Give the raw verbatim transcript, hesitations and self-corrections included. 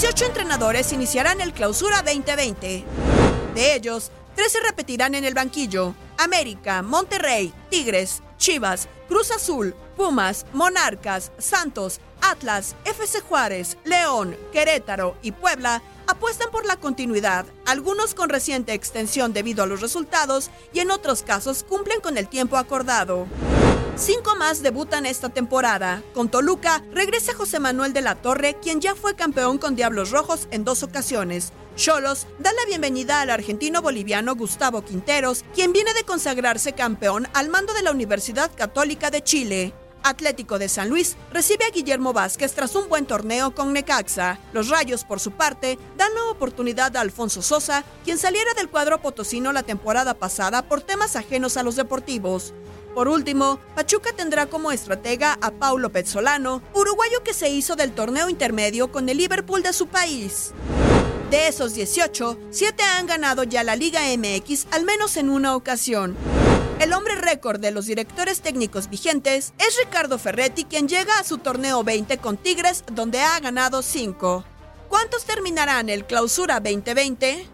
dieciocho entrenadores iniciarán el Clausura veinte veinte. De ellos, trece repetirán en el banquillo: América, Monterrey, Tigres, Chivas, Cruz Azul, Pumas, Monarcas, Santos, Atlas, F C Juárez, León, Querétaro y Puebla apuestan por la continuidad, algunos con reciente extensión debido a los resultados y en otros casos cumplen con el tiempo acordado. Cinco más debutan esta temporada. Con Toluca regresa José Manuel de la Torre, quien ya fue campeón con Diablos Rojos en dos ocasiones. Xolos da la bienvenida al argentino-boliviano Gustavo Quinteros, quien viene de consagrarse campeón al mando de la Universidad Católica de Chile. Atlético de San Luis recibe a Guillermo Vázquez tras un buen torneo con Necaxa. Los Rayos, por su parte, dan la oportunidad a Alfonso Sosa, quien saliera del cuadro potosino la temporada pasada por temas ajenos a los deportivos. Por último, Pachuca tendrá como estratega a Paulo Pezzolano, uruguayo que se hizo del torneo intermedio con el Liverpool de su país. De esos dieciocho, siete han ganado ya la Liga M X al menos en una ocasión. El hombre récord de los directores técnicos vigentes es Ricardo Ferretti, quien llega a su torneo veinte con Tigres, donde ha ganado cinco. ¿Cuántos terminarán el Clausura veinte veinte?